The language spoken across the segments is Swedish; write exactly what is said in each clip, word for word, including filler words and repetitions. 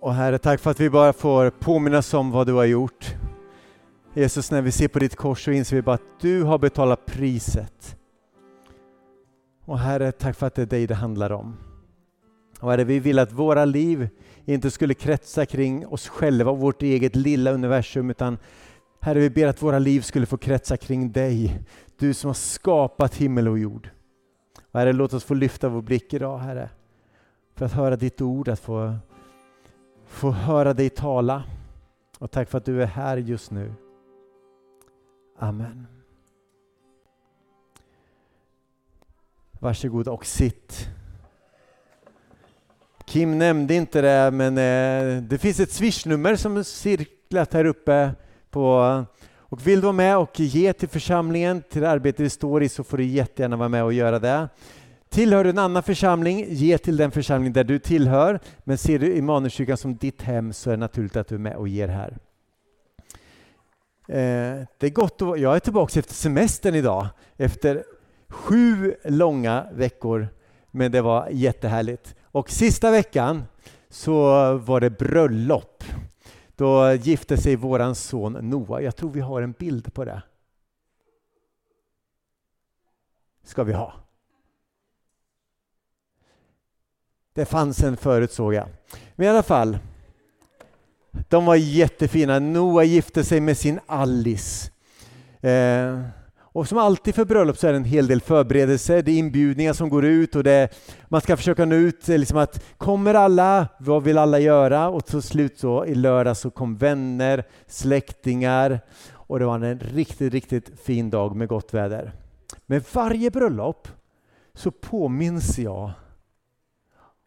Och Herre, tack för att vi bara får påminnas om vad du har gjort. Jesus, när vi ser på ditt kors så inser vi bara att du har betalat priset. Och Herre, tack för att det är dig det handlar om. Och Herre, vi vill att våra liv inte skulle kretsa kring oss själva och vårt eget lilla universum, utan Herre, vi ber att våra liv skulle få kretsa kring dig. Du som har skapat himmel och jord. Och Herre, låt oss få lyfta vår blick idag, Herre. För att höra ditt ord, att få, få höra dig tala. Och tack för att du är här just nu. Amen. Varsågod och sitt. Kim nämnde inte det, men det finns ett swishnummer som är cirklat här uppe på. Och vill du vara med och ge till församlingen, till det arbete vi står i, så får du jättegärna vara med och göra det. Tillhör du en annan församling, ge till den församling där du tillhör. Men ser du Imanerskyrkan som ditt hem, så är det naturligt att du är med och ger här. Eh, det är gott att, jag är tillbaka efter semestern idag. Efter sju långa veckor. Men det var jättehärligt. Och sista veckan så var det bröllop. Då gifte sig våran son Noah. Jag tror vi har en bild på det. Ska vi ha? Det fanns en förut, såg jag. Men i alla fall, de var jättefina. Noah gifte sig med sin Alice. Eh, och som alltid för bröllop så är det en hel del förberedelser. Det är inbjudningar som går ut och det, man ska försöka nå ut. Liksom att, kommer alla? Vad vill alla göra? Och till slut så i lördag så kom vänner, släktingar. Och det var en riktigt, riktigt fin dag med gott väder. Men varje bröllop så påminns jag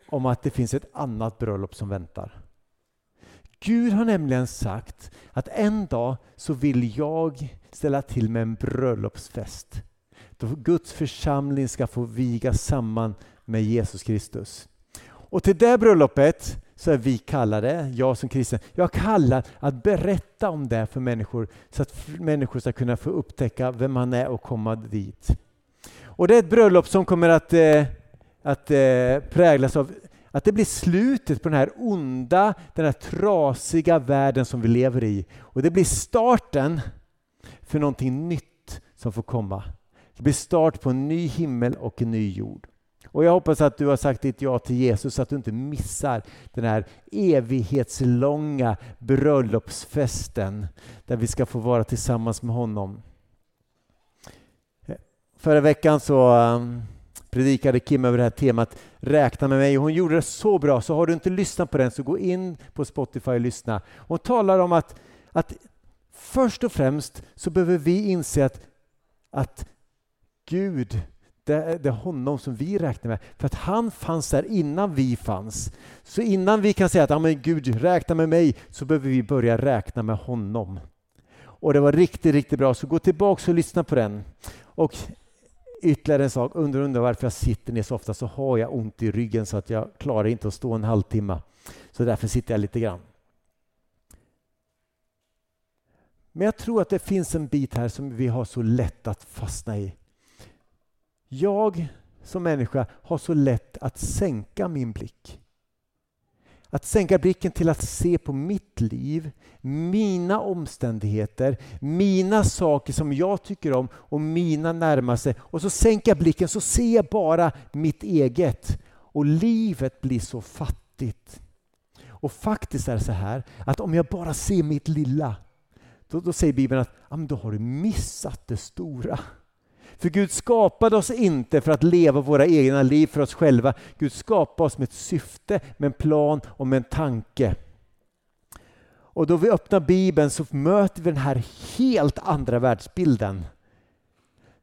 om att det finns ett annat bröllop som väntar. Gud har nämligen sagt att en dag så vill jag ställa till med en bröllopsfest. Då Guds församling ska få viga samman med Jesus Kristus. Och till det bröllopet så är vi kallade, jag som kristen, jag kallar att berätta om det för människor. Så att människor ska kunna få upptäcka vem man är och komma dit. Och det är ett bröllop som kommer att... Eh, Att eh, präglas av att det blir slutet på den här onda, den här trasiga världen som vi lever i. Och det blir starten för någonting nytt som får komma. Det blir start på en ny himmel och en ny jord. Och jag hoppas att du har sagt ditt ja till Jesus, så att du inte missar den här evighetslånga bröllopsfesten där vi ska få vara tillsammans med honom. Förra veckan så... Um, predikade Kim över det här temat, räkna med mig. Hon gjorde det så bra, så har du inte lyssnat på den så gå in på Spotify och lyssna. Hon talar om att, att först och främst så behöver vi inse att, att Gud, det, det är honom som vi räknar med. För att han fanns där innan vi fanns. Så innan vi kan säga att ja, men Gud räkna med mig, så behöver vi börja räkna med honom. Och det var riktigt, riktigt bra. Så gå tillbaka och lyssna på den. Och ytterligare en sak, undrar, undrar varför jag sitter ner så ofta, så har jag ont i ryggen så att jag klarar inte att stå en halvtimme. Så därför sitter jag lite grann. Men jag tror att det finns en bit här som vi har så lätt att fastna i. Jag som människa har så lätt att sänka min blick. Att sänka blicken till att se på mitt liv, mina omständigheter, mina saker som jag tycker om och mina närmaste. Och så sänka blicken så ser jag bara mitt eget. Och livet blir så fattigt. Och faktiskt är det så här att om jag bara ser mitt lilla, då, då säger Bibeln att ja, men då har du missat det stora. För Gud skapade oss inte för att leva våra egna liv för oss själva. Gud skapade oss med ett syfte, med en plan och med en tanke. Och då vi öppnar Bibeln så möter vi den här helt andra världsbilden.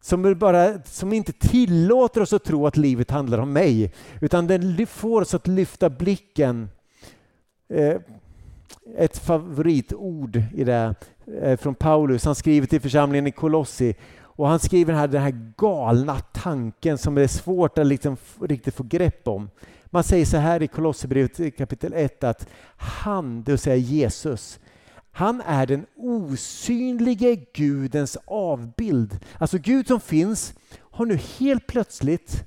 Som, bara, som inte tillåter oss att tro att livet handlar om mig. Utan den får oss att lyfta blicken. Eh, ett favoritord i det, eh, från Paulus. Han skriver till församlingen i Kolossi. Och han skriver här den här galna tanken som det är svårt att liksom riktigt få grepp om. Man säger så här i Kolosserbrevet kapitel ett att han, det vill säga Jesus, han är den osynlige Gudens avbild. Alltså Gud som finns har nu helt plötsligt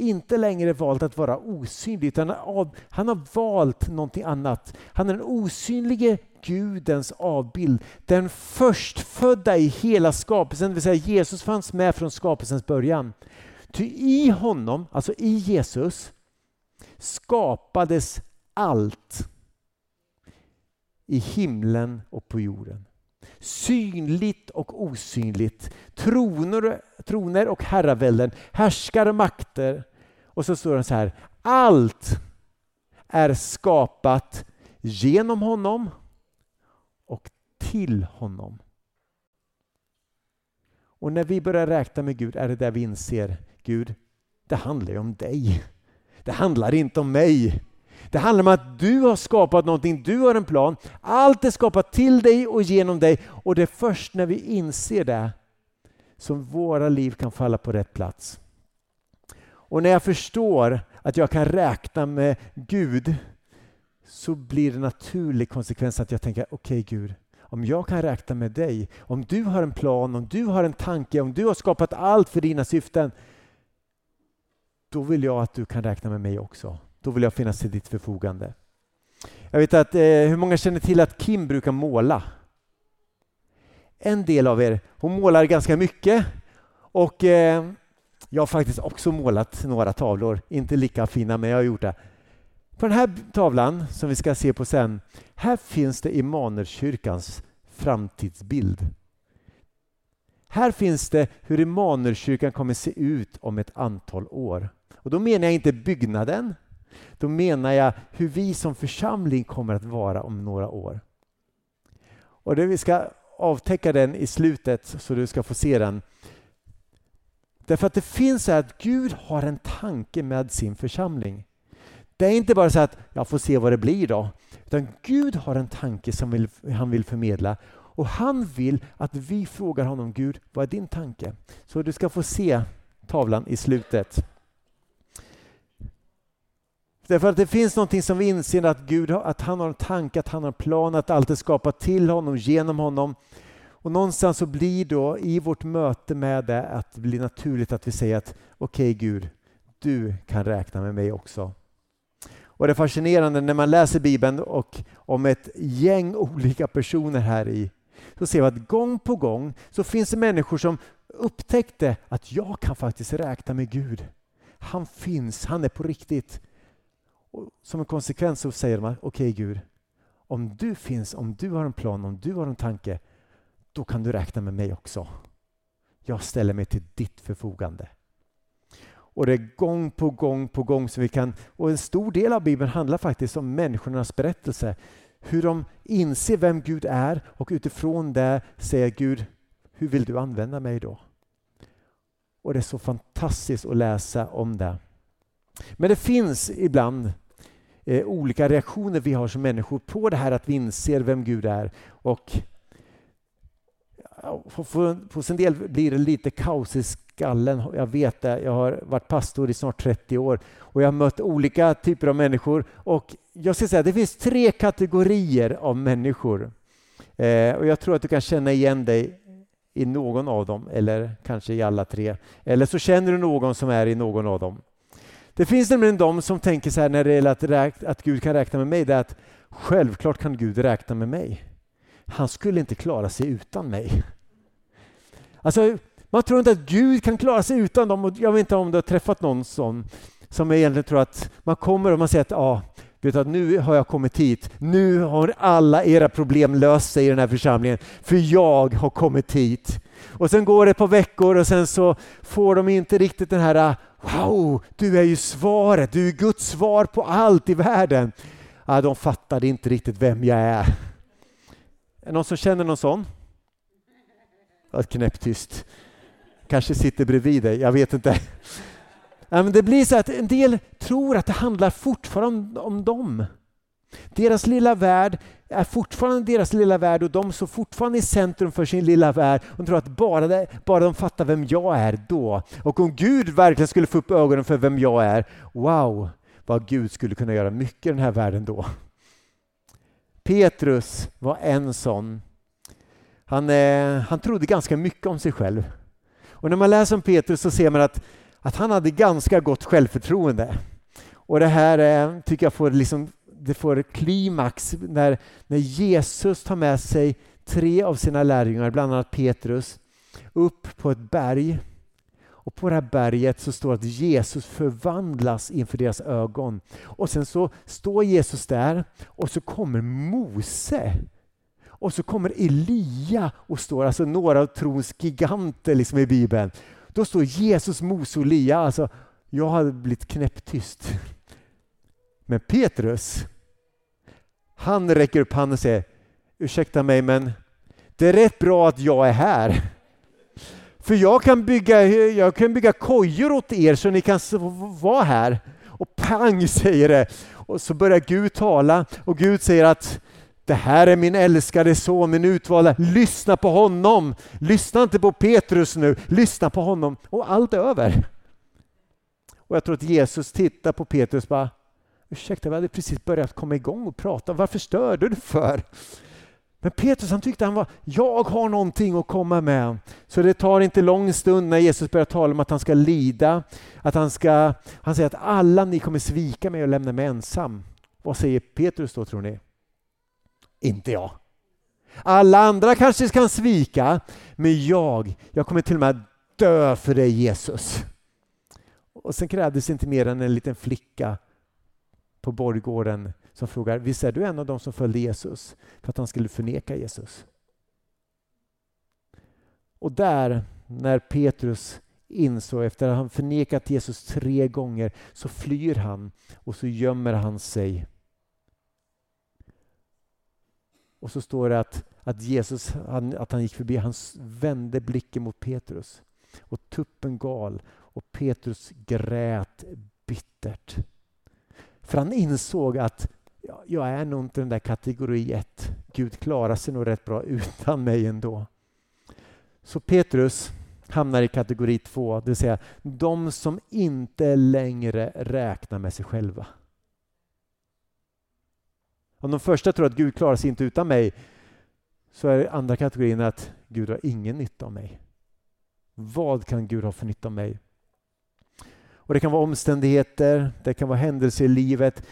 inte längre valt att vara osynlig, utan han har valt någonting annat. Han är den osynlige Gudens avbild. Den förstfödda i hela skapelsen, det vill säga Jesus fanns med från skapelsens början. Ty i honom, alltså i Jesus, skapades allt i himlen och på jorden. Synligt och osynligt, troner, troner och herravälden, härskar och makter. Och så står det så här: allt är skapat genom honom och till honom. Och när vi börjar räkna med Gud är det där vi inser: Gud, det handlar ju om dig. Det handlar inte om mig. Det handlar om att du har skapat någonting, du har en plan. Allt är skapat till dig och genom dig. Och det är först när vi inser det som våra liv kan falla på rätt plats. Och när jag förstår att jag kan räkna med Gud, så blir det naturlig konsekvens att jag tänker: okej okay, Gud, om jag kan räkna med dig, om du har en plan, om du har en tanke, om du har skapat allt för dina syften, då vill jag att du kan räkna med mig också. Då vill jag finnas till ditt förfogande. Jag vet att eh, hur många känner till att Kim brukar måla? En del av er, hon målar ganska mycket. Och eh, jag har faktiskt också målat några tavlor. Inte lika fina, men jag har gjort det. På den här tavlan som vi ska se på sen, här finns det Imanerskyrkans framtidsbild. Här finns det hur Imanerskyrkan kommer se ut om ett antal år. Och då menar jag inte byggnaden. Då menar jag hur vi som församling kommer att vara om några år. Och det, vi ska avtäcka den i slutet så du ska få se den. Därför att det finns så här att Gud har en tanke med sin församling. Det är inte bara så att jag får se vad det blir då. Utan Gud har en tanke som vill, han vill förmedla. Och han vill att vi frågar honom: Gud, vad är din tanke? Så du ska få se tavlan i slutet. Därför att det finns någonting som vi inser att Gud har, att han har en tanke, att han har en plan, att allt är skapat till honom, genom honom. Och någonstans så blir då i vårt möte med det att det blir naturligt att vi säger att okej okay, Gud, du kan räkna med mig också. Och det är fascinerande när man läser Bibeln och om ett gäng olika personer här i, så ser vi att gång på gång så finns det människor som upptäckte att jag kan faktiskt räkna med Gud. Han finns, han är på riktigt. Och som en konsekvens så säger man: okej Gud, om du finns, om du har en plan, om du har en tanke, då kan du räkna med mig också. Jag ställer mig till ditt förfogande. Och det är gång på gång på gång som vi kan, och en stor del av Bibeln handlar faktiskt om människornas berättelse, hur de inser vem Gud är och utifrån det säger: Gud, hur vill du använda mig då? Och det är så fantastiskt att läsa om det. Men det finns ibland eh, olika reaktioner vi har som människor på det här att vi inser vem Gud är. Och på sin del blir det lite kaos i skallen. Jag vet det, jag har varit pastor i snart trettio år och jag har mött olika typer av människor. Och jag ska säga att det finns tre kategorier av människor. Eh, och jag tror att du kan känna igen dig i någon av dem, eller kanske i alla tre. Eller så känner du någon som är i någon av dem. Det finns nämligen de som tänker så här när det gäller att, räkna, att Gud kan räkna med mig. Det är att självklart kan Gud räkna med mig. Han skulle inte klara sig utan mig. Alltså, man tror inte att Gud kan klara sig utan dem. Jag vet inte om du har träffat någon som, som egentligen tror att man kommer och man säger att ja, vet du, nu har jag kommit hit. Nu har alla era problem löst sig i den här församlingen. För jag har kommit hit. Och sen går det ett par veckor och sen så får de inte riktigt den här: wow, du är ju svaret. Du är Guds svar på allt i världen. Ja, de fattade inte riktigt vem jag är. Är någon som känner någon sån? Ett knäpptyst. Kanske sitter bredvid dig, jag vet inte. Ja, men det blir så att en del tror att det handlar fortfarande om dem. Deras lilla värld är fortfarande deras lilla värld och de står fortfarande i centrum för sin lilla värld och tror att bara, det, bara de fattar vem jag är då. Och om Gud verkligen skulle få upp ögonen för vem jag är, wow, vad Gud skulle kunna göra mycket i den här världen då. Petrus var en sån. Han, eh, han trodde ganska mycket om sig själv. Och när man läser om Petrus så ser man att att han hade ganska gott självförtroende. Och det här tycker jag får liksom, det får klimax när, när Jesus tar med sig tre av sina lärjungar, bland annat Petrus, upp på ett berg. Och på det här berget så står att Jesus förvandlas inför deras ögon. Och sen så står Jesus där och så kommer Mose. Och så kommer Elia och står, alltså några av trons giganter liksom i Bibeln. Då står Jesus, Mose och Elia. Alltså, jag hade blivit knäpptyst. Men Petrus, han räcker upp handen och säger: ursäkta mig, men det är rätt bra att jag är här. För jag kan bygga, jag kan bygga kojor åt er så ni kan vara här. Och pang säger det. Och så börjar Gud tala. Och Gud säger att det här är min älskade son, min utvalda. Lyssna på honom. Lyssna inte på Petrus nu. Lyssna på honom. Och allt är över. Och jag tror att Jesus tittar på Petrus och bara: ursäkta, vi hade precis börjat komma igång och prata. Varför störde du för? Men Petrus, han tyckte han var, jag har någonting att komma med. Så det tar inte lång stund när Jesus börjar tala om att han ska lida. Att han, ska, han säger att alla ni kommer svika mig och lämna mig ensam. Vad säger Petrus då, tror ni? Inte jag. Alla andra kanske kan svika. Men jag, jag kommer till och med dö för dig, Jesus. Och sen krävdes inte mer än en liten flicka på borggården som frågar: visst är du en av dem som följde Jesus för att han skulle förneka Jesus? Och där, när Petrus insåg efter att han förnekat Jesus tre gånger, så flyr han och så gömmer han sig. Och så står det att, att Jesus, han, att han gick förbi, han vände blicken mot Petrus och tuppen gal och Petrus grät bittert. För han insåg att jag är nog inte den där kategori ett. Gud klarar sig nog rätt bra utan mig ändå. Så Petrus hamnar i kategori två. Det vill säga de som inte längre räknar med sig själva. Om de första tror att Gud klarar sig inte utan mig, så är andra kategorin att Gud har ingen nytta av mig. Vad kan Gud ha för nytta av mig? Och det kan vara omständigheter, det kan vara händelser i livet.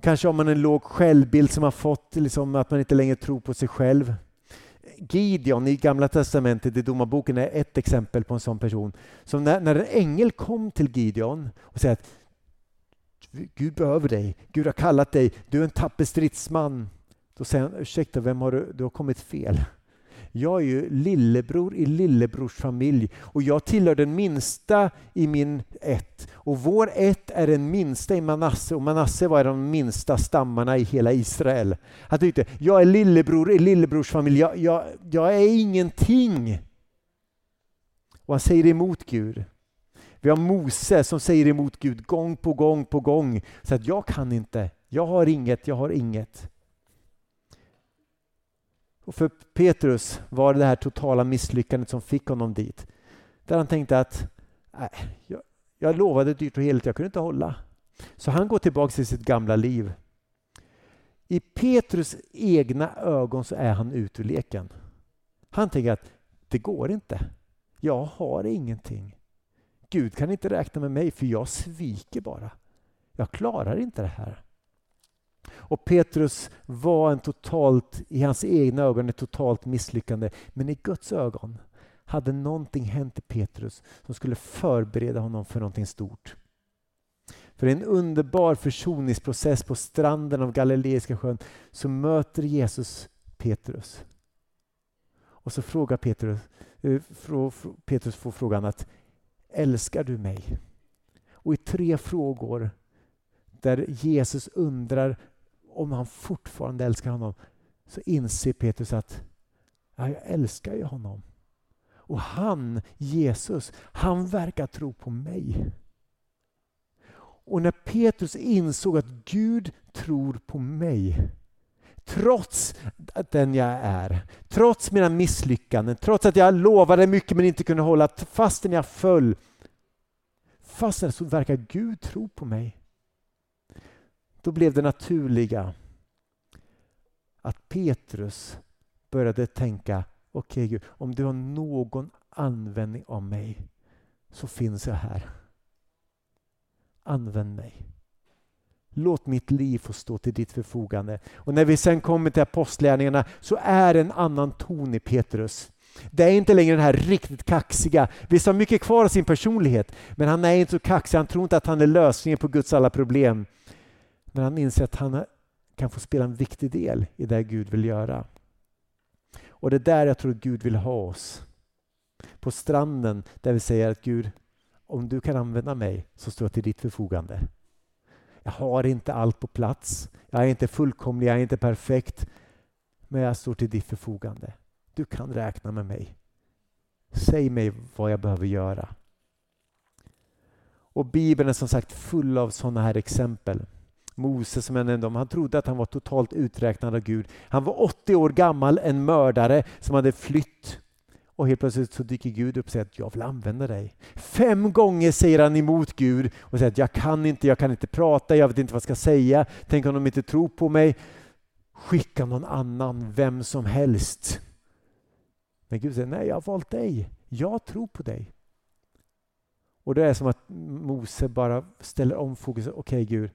Kanske har man en låg självbild som har fått liksom, att man inte längre tror på sig själv. Gideon i Gamla testamentet i Domarboken är ett exempel på en sån person. Som när, när en ängel kom till Gideon och säger att Gud behöver dig, Gud har kallat dig, du är en tapper stridsman. Då säger han: ursäkta, vem har du, du har kommit fel. Jag är ju lillebror i lillebrors familj och jag tillhör den minsta i min ett. Och vår ett är den minsta i Manasse, och Manasse var de minsta stammarna i hela Israel. Han tyckte: jag är lillebror i lillebrors familj, jag, jag, jag är ingenting. Och han säger emot Gud. Vi har Mose som säger emot Gud gång på gång på gång. Så att jag kan inte, jag har inget, jag har inget. Och för Petrus var det det här totala misslyckandet som fick honom dit. Där han tänkte att nej, jag, jag lovade dyrt och heligt, jag kunde inte hålla. Så han går tillbaka till sitt gamla liv. I Petrus egna ögon så är han ut ur leken. Han tänker att det går inte. Jag har ingenting. Gud kan inte räkna med mig, för jag sviker bara. Jag klarar inte det här. Och Petrus var en totalt, i hans egna ögon, ett totalt misslyckande. Men i Guds ögon hade någonting hänt i Petrus som skulle förbereda honom för någonting stort. För i en underbar försoningsprocess på stranden av Galileiska sjön så möter Jesus Petrus. Och så frågar Petrus, Petrus får frågan att: älskar du mig? Och i tre frågor där Jesus undrar om han fortfarande älskar honom, så inser Petrus att ja, jag älskar ju honom. Och han, Jesus, han verkar tro på mig. Och när Petrus insåg att Gud tror på mig, trots att den jag är, trots mina misslyckanden, trots att jag lovade mycket men inte kunde hålla, fastän jag föll, fastän så verkar Gud tro på mig. Då blev det naturliga att Petrus började tänka: okej Gud, om du har någon användning av mig så finns jag här. Använd mig. Låt mitt liv få stå till ditt förfogande. Och när vi sen kommer till apostlärningarna så är det en annan ton i Petrus. Det är inte längre den här riktigt kaxiga. Visst har mycket kvar av sin personlighet, men han är inte så kaxig. Han tror inte att han är lösningen på Guds alla problem. Men han inser att han kan få spela en viktig del i det Gud vill göra. Och det är där jag tror Gud vill ha oss. På stranden där vi säger att Gud, om du kan använda mig så står jag till ditt förfogande. Jag har inte allt på plats. Jag är inte fullkomlig, jag är inte perfekt. Men jag står till ditt förfogande. Du kan räkna med mig. Säg mig vad jag behöver göra. Och Bibeln är som sagt full av sådana här exempel. Mose, som jag nämnde om, han trodde att han var totalt uträknad av Gud. Han var åttio år gammal, en mördare som hade flytt. Och helt plötsligt så dyker Gud upp och säger att jag vill använda dig. Fem gånger säger han emot Gud och säger att jag kan inte, jag kan inte prata, jag vet inte vad jag ska säga. Tänk om de inte tror på mig. Skicka någon annan, vem som helst. Men Gud säger, nej, jag har valt dig. Jag tror på dig. Och det är som att Mose bara ställer om fokus. Okej okay, Gud,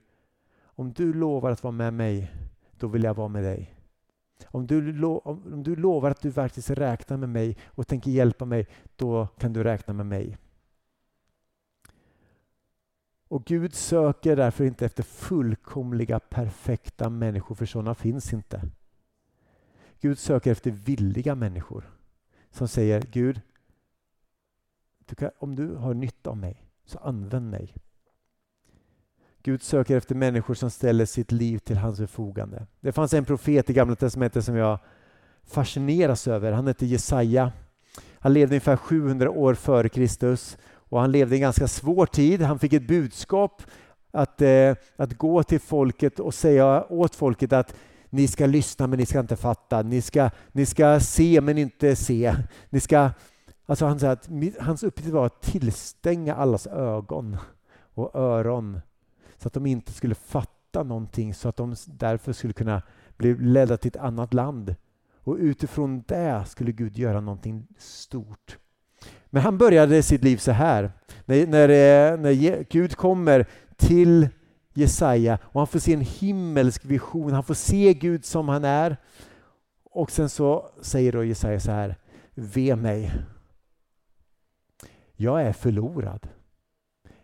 om du lovar att vara med mig, då vill jag vara med dig. Om du, lo- om du lovar att du verkligen räknar med mig och tänker hjälpa mig, då kan du räkna med mig. Och Gud söker därför inte efter fullkomliga, perfekta människor, för sådana finns inte. Gud söker efter villiga människor som säger, Gud, du kan, om du har nytta av mig så använd mig. Gud söker efter människor som ställer sitt liv till hans förfogande. Det fanns en profet i Gamla testamentet som jag fascineras över. Han hette Jesaja. Han levde ungefär sjuhundra år före Kristus. Och han levde i en ganska svår tid. Han fick ett budskap att, eh, att gå till folket och säga åt folket att ni ska lyssna men ni ska inte fatta. Ni ska, ni ska se men inte se. Ni ska, alltså han säger att hans uppgift var att tillstänga allas ögon och öron. Så att de inte skulle fatta någonting, så att de därför skulle kunna bli ledda till ett annat land. Och utifrån det skulle Gud göra någonting stort. Men han började sitt liv så här. När, när, när Gud kommer till Jesaja och han får se en himmelsk vision. Han får se Gud som han är. Och sen så säger då Jesaja så här. Ve mig. Jag är förlorad.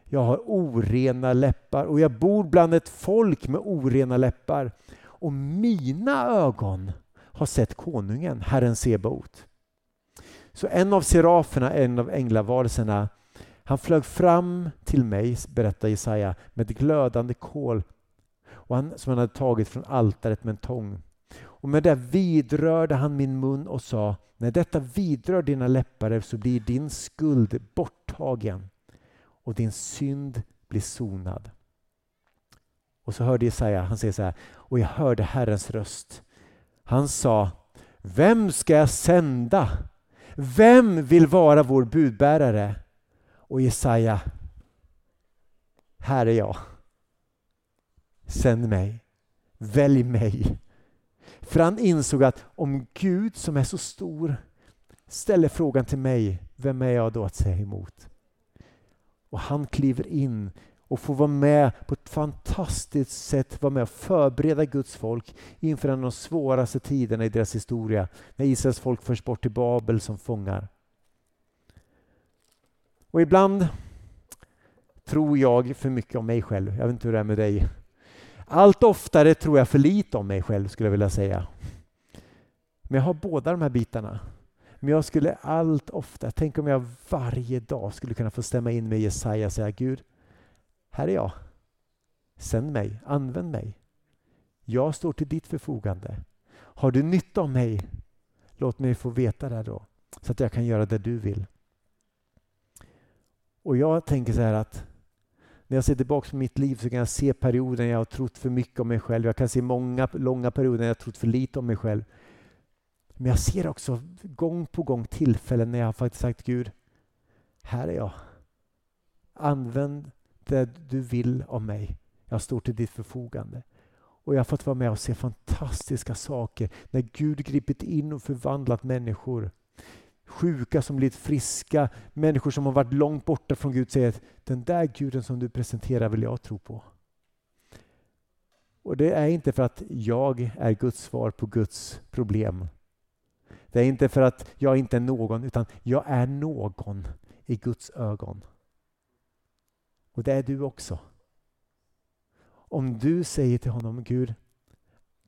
Jag har orena läppar och jag bor bland ett folk med orena läppar. Och mina ögon har sett konungen, Herren Sebaot. Så en av seraferna, en av änglavarelserna, han flög fram till mig, berättar Jesaja, med ett glödande kol och han, som han hade tagit från altaret med en tång. Och med det vidrörde han min mun och sa, när detta vidrör dina läppar så blir din skuld borttagen. Och din synd blir sonad. Och så hörde Jesaja, han säger så här. Och jag hörde Herrens röst. Han sa, vem ska jag sända? Vem vill vara vår budbärare? Och Jesaja, här är jag. Sänd mig. Välj mig. För han insåg att om Gud som är så stor ställer frågan till mig, vem är jag då att säga emot? Och han kliver in och får vara med på ett fantastiskt sätt, vara med och förbereda Guds folk inför en av de svåraste tiderna i deras historia, när Israels folk förs bort till Babel som fångar. Och ibland tror jag för mycket om mig själv. Jag vet inte hur det är med dig. Allt oftare tror jag för lite om mig själv, skulle jag vilja säga. Men jag har båda de här bitarna. Men jag skulle allt ofta, tänk om jag varje dag skulle kunna få stämma in med Jesaja och säga, Gud, här är jag. Sänd mig, använd mig. Jag står till ditt förfogande. Har du nytta av mig? Låt mig få veta det då. Så att jag kan göra det du vill. Och jag tänker så här att när jag ser tillbaka på mitt liv så kan jag se perioden jag har trott för mycket om mig själv. Jag kan se många långa perioder jag har trott för lite om mig själv. Men jag ser också gång på gång tillfällen när jag har faktiskt sagt, Gud, här är jag. Använd det du vill av mig. Jag står till ditt förfogande. Och jag har fått vara med och se fantastiska saker när Gud gripit in och förvandlat människor. sjuka som blivit friska, människor som har varit långt borta från Gud säger att den där guden som du presenterar vill jag tro på. Och det är inte för att jag är Guds svar på Guds problem. Det är inte för att jag inte är någon, utan jag är någon i Guds ögon. Och det är du också. Om du säger till honom, Gud,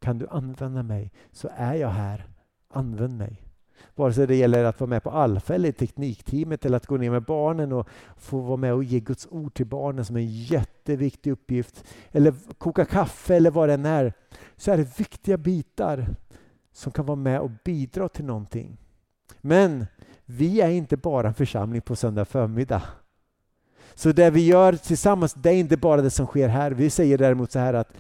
kan du använda mig, så är jag här. Använd mig. Vare sig det gäller att vara med på Alfa eller teknikteamet eller att gå ner med barnen och få vara med och ge Guds ord till barnen som är en jätteviktig uppgift, eller koka kaffe eller vad det än är, så är det viktiga bitar som kan vara med och bidra till någonting. Men vi är inte bara en församling på söndag förmiddag. Så det vi gör tillsammans, det är inte bara det som sker här. Vi säger däremot så här att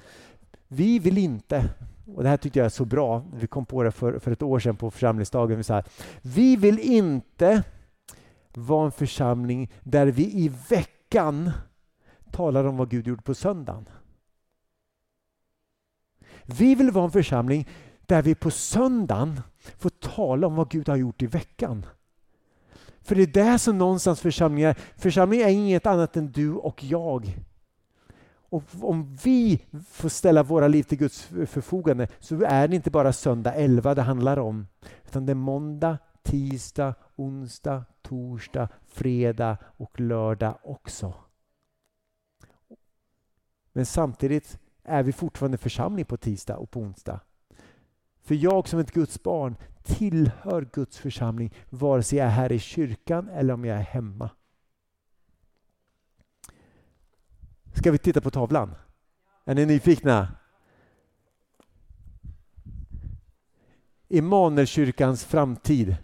vi vill inte, och det här tyckte jag är så bra, vi kom på det för, för ett år sedan på församlingsdagen, vi, så här, vi vill inte vara en församling där vi i veckan talar om vad Gud gjorde på söndagen. Vi vill vara en församling där vi på söndagen får tala om vad Gud har gjort i veckan. För det är det som någonstans församlingar, församling är inget annat än du och jag. Och om vi får ställa våra liv till Guds förfogande, så är det inte bara söndag elva det handlar om, utan det är måndag, tisdag, onsdag, torsdag, fredag och lördag också. Men samtidigt är vi fortfarande församling på tisdag och på onsdag. För jag som ett Guds barn tillhör Guds församling, vare sig jag är här i kyrkan eller om jag är hemma. Ska vi titta på tavlan? Är ni nyfikna? Imanerskyrkans framtid.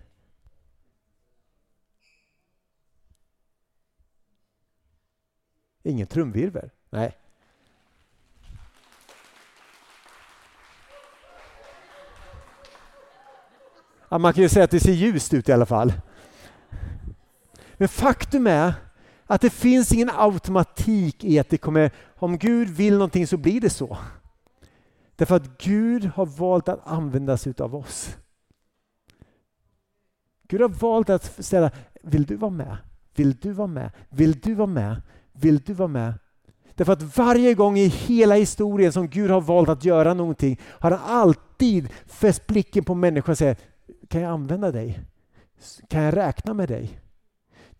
Ingen trumvirvel? Nej. Ja, man kan ju säga att det ser ljust ut i alla fall. Men faktum är att det finns ingen automatik i att det kommer, om Gud vill någonting så blir det så. Därför att Gud har valt att använda sig av oss. Gud har valt att ställa, vill du vara med? Vill du vara med? Vill du vara med? Vill du vara med? Därför att varje gång i hela historien som Gud har valt att göra någonting har han alltid fäst blicken på människor och säger, kan jag använda dig? Kan jag räkna med dig?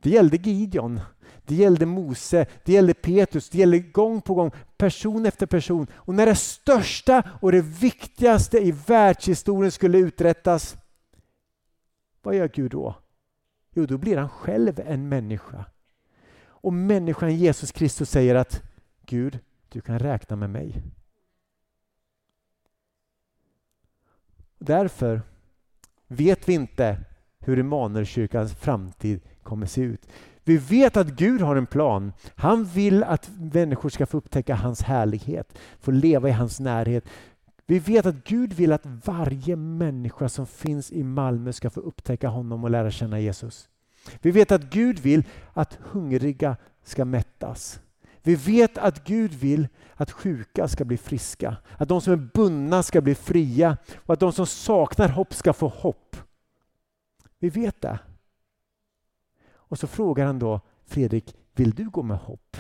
Det gällde Gideon, det gällde Mose, det gällde Petrus, det gällde gång på gång, person efter person. Och när det största och det viktigaste i världshistorien skulle uträttas, vad gör Gud då? Jo, då blir han själv en människa. Och människan Jesus Kristus säger att Gud, du kan räkna med mig. Därför vet vi inte hur Imanerskyrkans framtid kommer se ut. Vi vet att Gud har en plan. Han vill att människor ska få upptäcka hans härlighet, få leva i hans närhet. Vi vet att Gud vill att varje människa som finns i Malmö ska få upptäcka honom och lära känna Jesus. Vi vet att Gud vill att hungriga ska mättas. Vi vet att Gud vill att sjuka ska bli friska, att de som är bundna ska bli fria och att de som saknar hopp ska få hopp. Vi vet det. Och så frågar han då, Fredrik, vill du gå med hopp?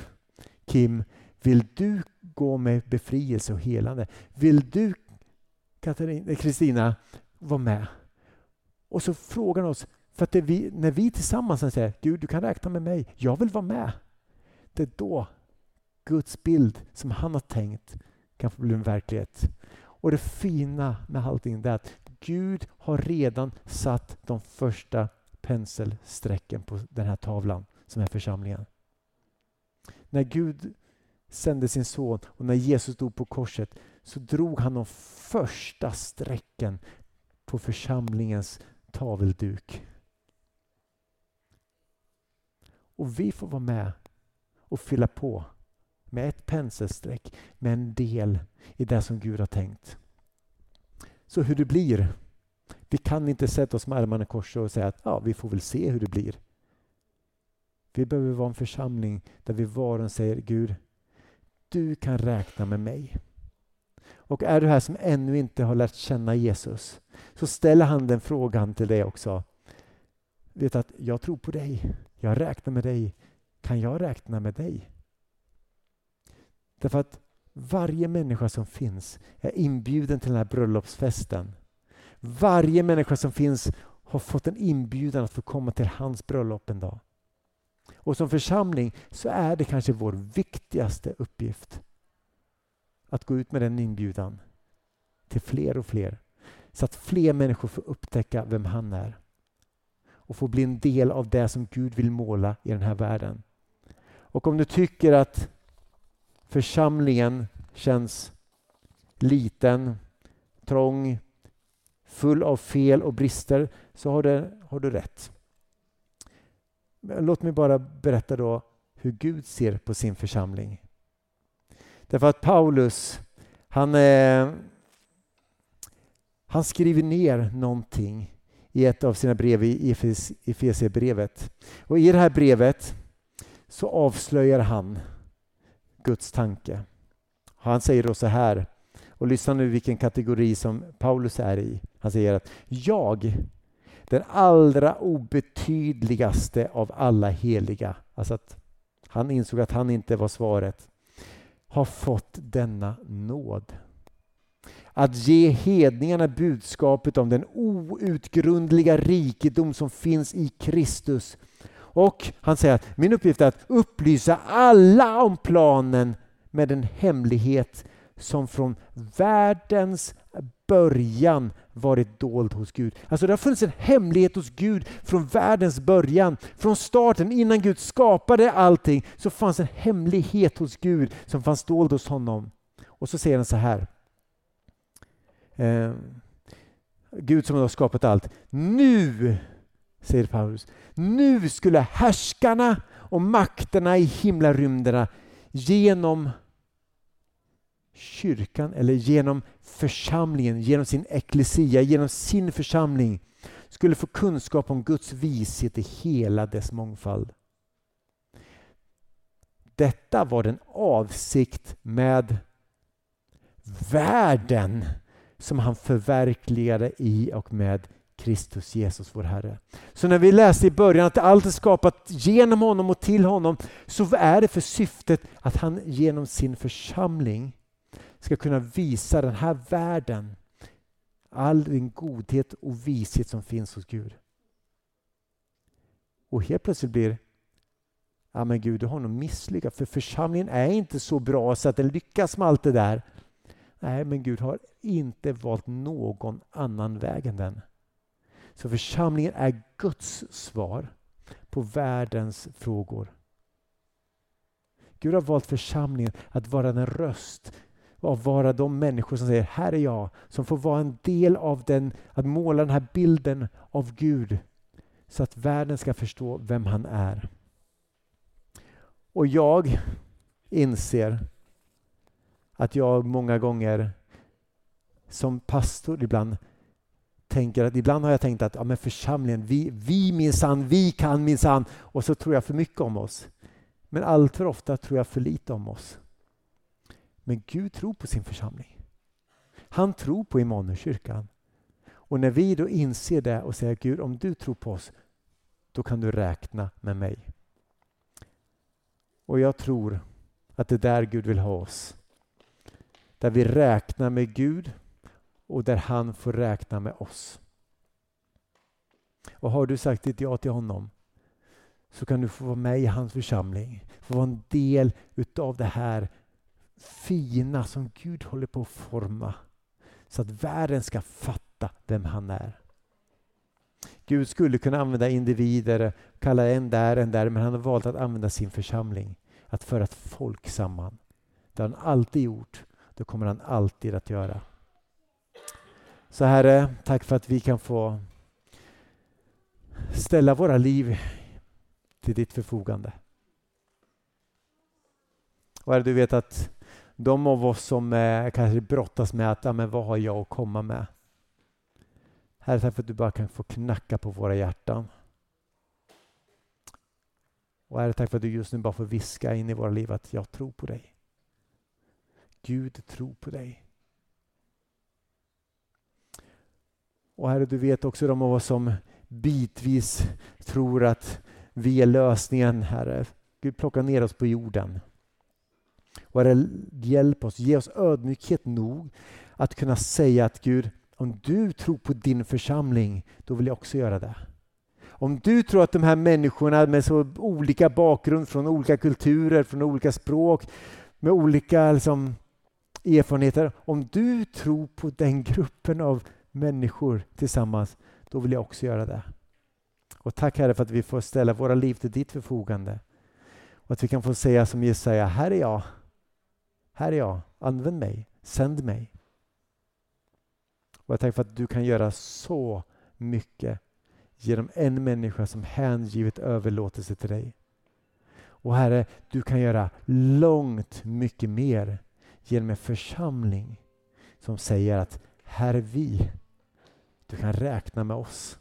Kim, vill du gå med befrielse och helande? Vill du, Kristina, vara med? Och så frågar han oss, för att det vi, när vi tillsammans säger, Gud, du kan räkna med mig, jag vill vara med. Det är då Guds bild som han har tänkt kan få bli en verklighet. Och det fina med allting är att Gud har redan satt de första penselsträcken på den här tavlan som är församlingen. När Gud sände sin son och när Jesus stod på korset, så drog han de första sträcken på församlingens tavelduk. Och vi får vara med och fylla på med ett penselsträck, med en del i det som Gud har tänkt. Så hur det blir, vi kan inte sätta oss med armarna i kors och säga att ja, vi får väl se hur det blir. Vi behöver vara en församling där vi var och säger, Gud, du kan räkna med mig. Och är du här som ännu inte har lärt känna Jesus, så ställer han den frågan till dig också. vet att jag tror på dig. Jag räknar med dig. Kan jag räkna med dig? Därför att varje människa som finns är inbjuden till den här bröllopsfesten. Varje människa som finns har fått en inbjudan att få komma till hans bröllop en dag. Och som församling så är det kanske vår viktigaste uppgift att gå ut med den inbjudan till fler och fler. Så att fler människor får upptäcka vem han är. Och får bli en del av det som Gud vill måla i den här världen. Och om du tycker att församlingen känns liten, trång, full av fel och brister, så har du, har du rätt. Men låt mig bara berätta då hur Gud ser på sin församling. Därför att Paulus, han, eh, han skriver ner någonting i ett av sina brev i Efes, Efeserbrevet. Och i det här brevet så avslöjar han Guds tanke. Han säger då så här, och lyssna nu vilken kategori som Paulus är i. Han säger att jag, den allra obetydligaste av alla heliga, alltså att han insåg att han inte var svaret, har fått denna nåd. Att ge hedningarna budskapet om den outgrundliga rikedom som finns i Kristus. Och han säger att min uppgift är att upplysa alla om planen med en hemlighet som från världens början varit dold hos Gud. Alltså det har funnits en hemlighet hos Gud från världens början. Från starten, innan Gud skapade allting, så fanns en hemlighet hos Gud som fanns dold hos honom. Och så säger han så här. Eh, Gud som har skapat allt. Nu, säger Paulus, nu skulle härskarna och makterna i himlarymderna genom kyrkan eller genom församlingen, genom sin eklesia, genom sin församling skulle få kunskap om Guds vishet i hela dess mångfald. Detta var den avsikt med världen som han förverkligade i och med Kristus Jesus vår Herre. Så när vi läste i början att allt är skapat genom honom och till honom, så är det för syftet att han genom sin församling ska kunna visa den här världen all den godhet och vishet som finns hos Gud. Och helt plötsligt blir ja men Gud, du har nog misslyckats, för församlingen är inte så bra så att den lyckas med allt det där. Nej, men Gud har inte valt någon annan väg än den. Så församlingen är Guds svar på världens frågor. Gud har valt församlingen att vara en röst, att vara de människor som säger här är jag, som får vara en del av den, att måla den här bilden av Gud så att världen ska förstå vem han är. Och jag inser att jag många gånger som pastor ibland tänker att ibland har jag tänkt att ja, men församlingen, vi, vi minsann, vi kan minsann, och så tror jag för mycket om oss. Men allt för ofta tror jag för lite om oss. Men Gud tror på sin församling. Han tror på Imanerskyrkan. Och när vi då inser det och säger Gud, om du tror på oss, då kan du räkna med mig. Och jag tror att det är där Gud vill ha oss. Där vi räknar med Gud och där han får räkna med oss. Och har du sagt ditt ja till honom, så kan du få vara med i hans församling. Få vara en del utav det här fina som Gud håller på att forma, så att världen ska fatta vem han är. Gud skulle kunna använda individer, kalla en där, en där, men han har valt att använda sin församling att föra ett folk samman. Det har han alltid gjort, det kommer han alltid att göra. Så Herre, tack för att vi kan få ställa våra liv till ditt förfogande. Och Herre, du vet att de av oss som eh, kanske brottas med att ja, men vad har jag att komma med? Herre, tack för att du bara kan få knacka på våra hjärtan. Och Herre, tack för att du just nu bara får viska in i våra liv att jag tror på dig. Gud tror på dig. Och Herre, du vet också de av oss som bitvis tror att vi är lösningen, Herre. Gud, plocka ner oss på jorden. Och Herre, hjälp oss. Ge oss ödmjukhet nog att kunna säga att Gud, om du tror på din församling, då vill jag också göra det. Om du tror att de här människorna med så olika bakgrund, från olika kulturer, från olika språk, med olika liksom, erfarenheter. Om du tror på den gruppen av människor tillsammans, då vill jag också göra det. Och tack Herre för att vi får ställa våra liv till ditt förfogande. Och att vi kan få säga som Jesaja, här är jag. Här är jag. Använd mig. Sänd mig. Och jag tackar för att du kan göra så mycket genom en människa som hängivet överlåter sig till dig. Och Herre, du kan göra långt mycket mer genom en församling som säger att här är vi. Du kan räkna med oss.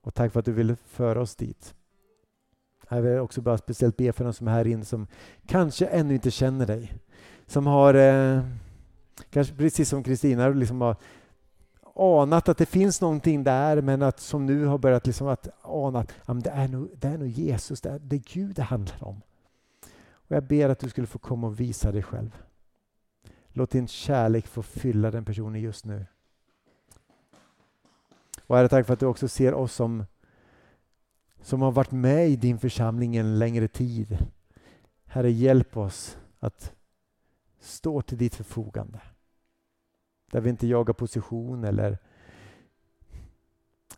Och tack för att du vill föra oss dit. Jag vill också bara speciellt be för de som är här inne som kanske ännu inte känner dig. Som har, eh, kanske precis som Kristina, liksom har anat att det finns någonting där, men att som nu har börjat liksom att ana att ja, det, är nog, det är nog Jesus, det är, det är Gud det handlar om. Och jag ber att du skulle få komma och visa dig själv. Låt din kärlek få fylla den personen just nu. Och Herre, tack för att du också ser oss som, som har varit med i din församling en längre tid. Herre, hjälp oss att stå till ditt förfogande. Där vi inte jagar position eller,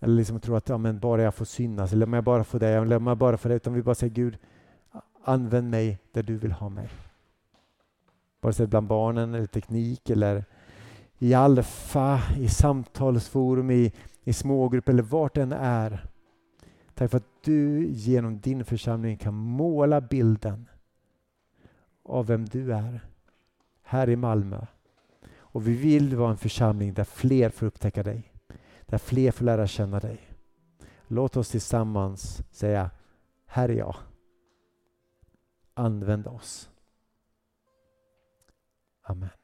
eller liksom tror att ja, men bara jag får synas eller om jag bara får det, eller om jag bara får det. Utan vi bara säger Gud, använd mig där du vill ha mig. Bara så bland barnen eller teknik eller i alfa, i samtalsforum, i, i smågrupp eller vart den är. Tack för att du genom din församling kan måla bilden av vem du är här i Malmö. Och vi vill vara en församling där fler får upptäcka dig. Där fler får lära känna dig. Låt oss tillsammans säga, här är jag. Använd oss. Amen.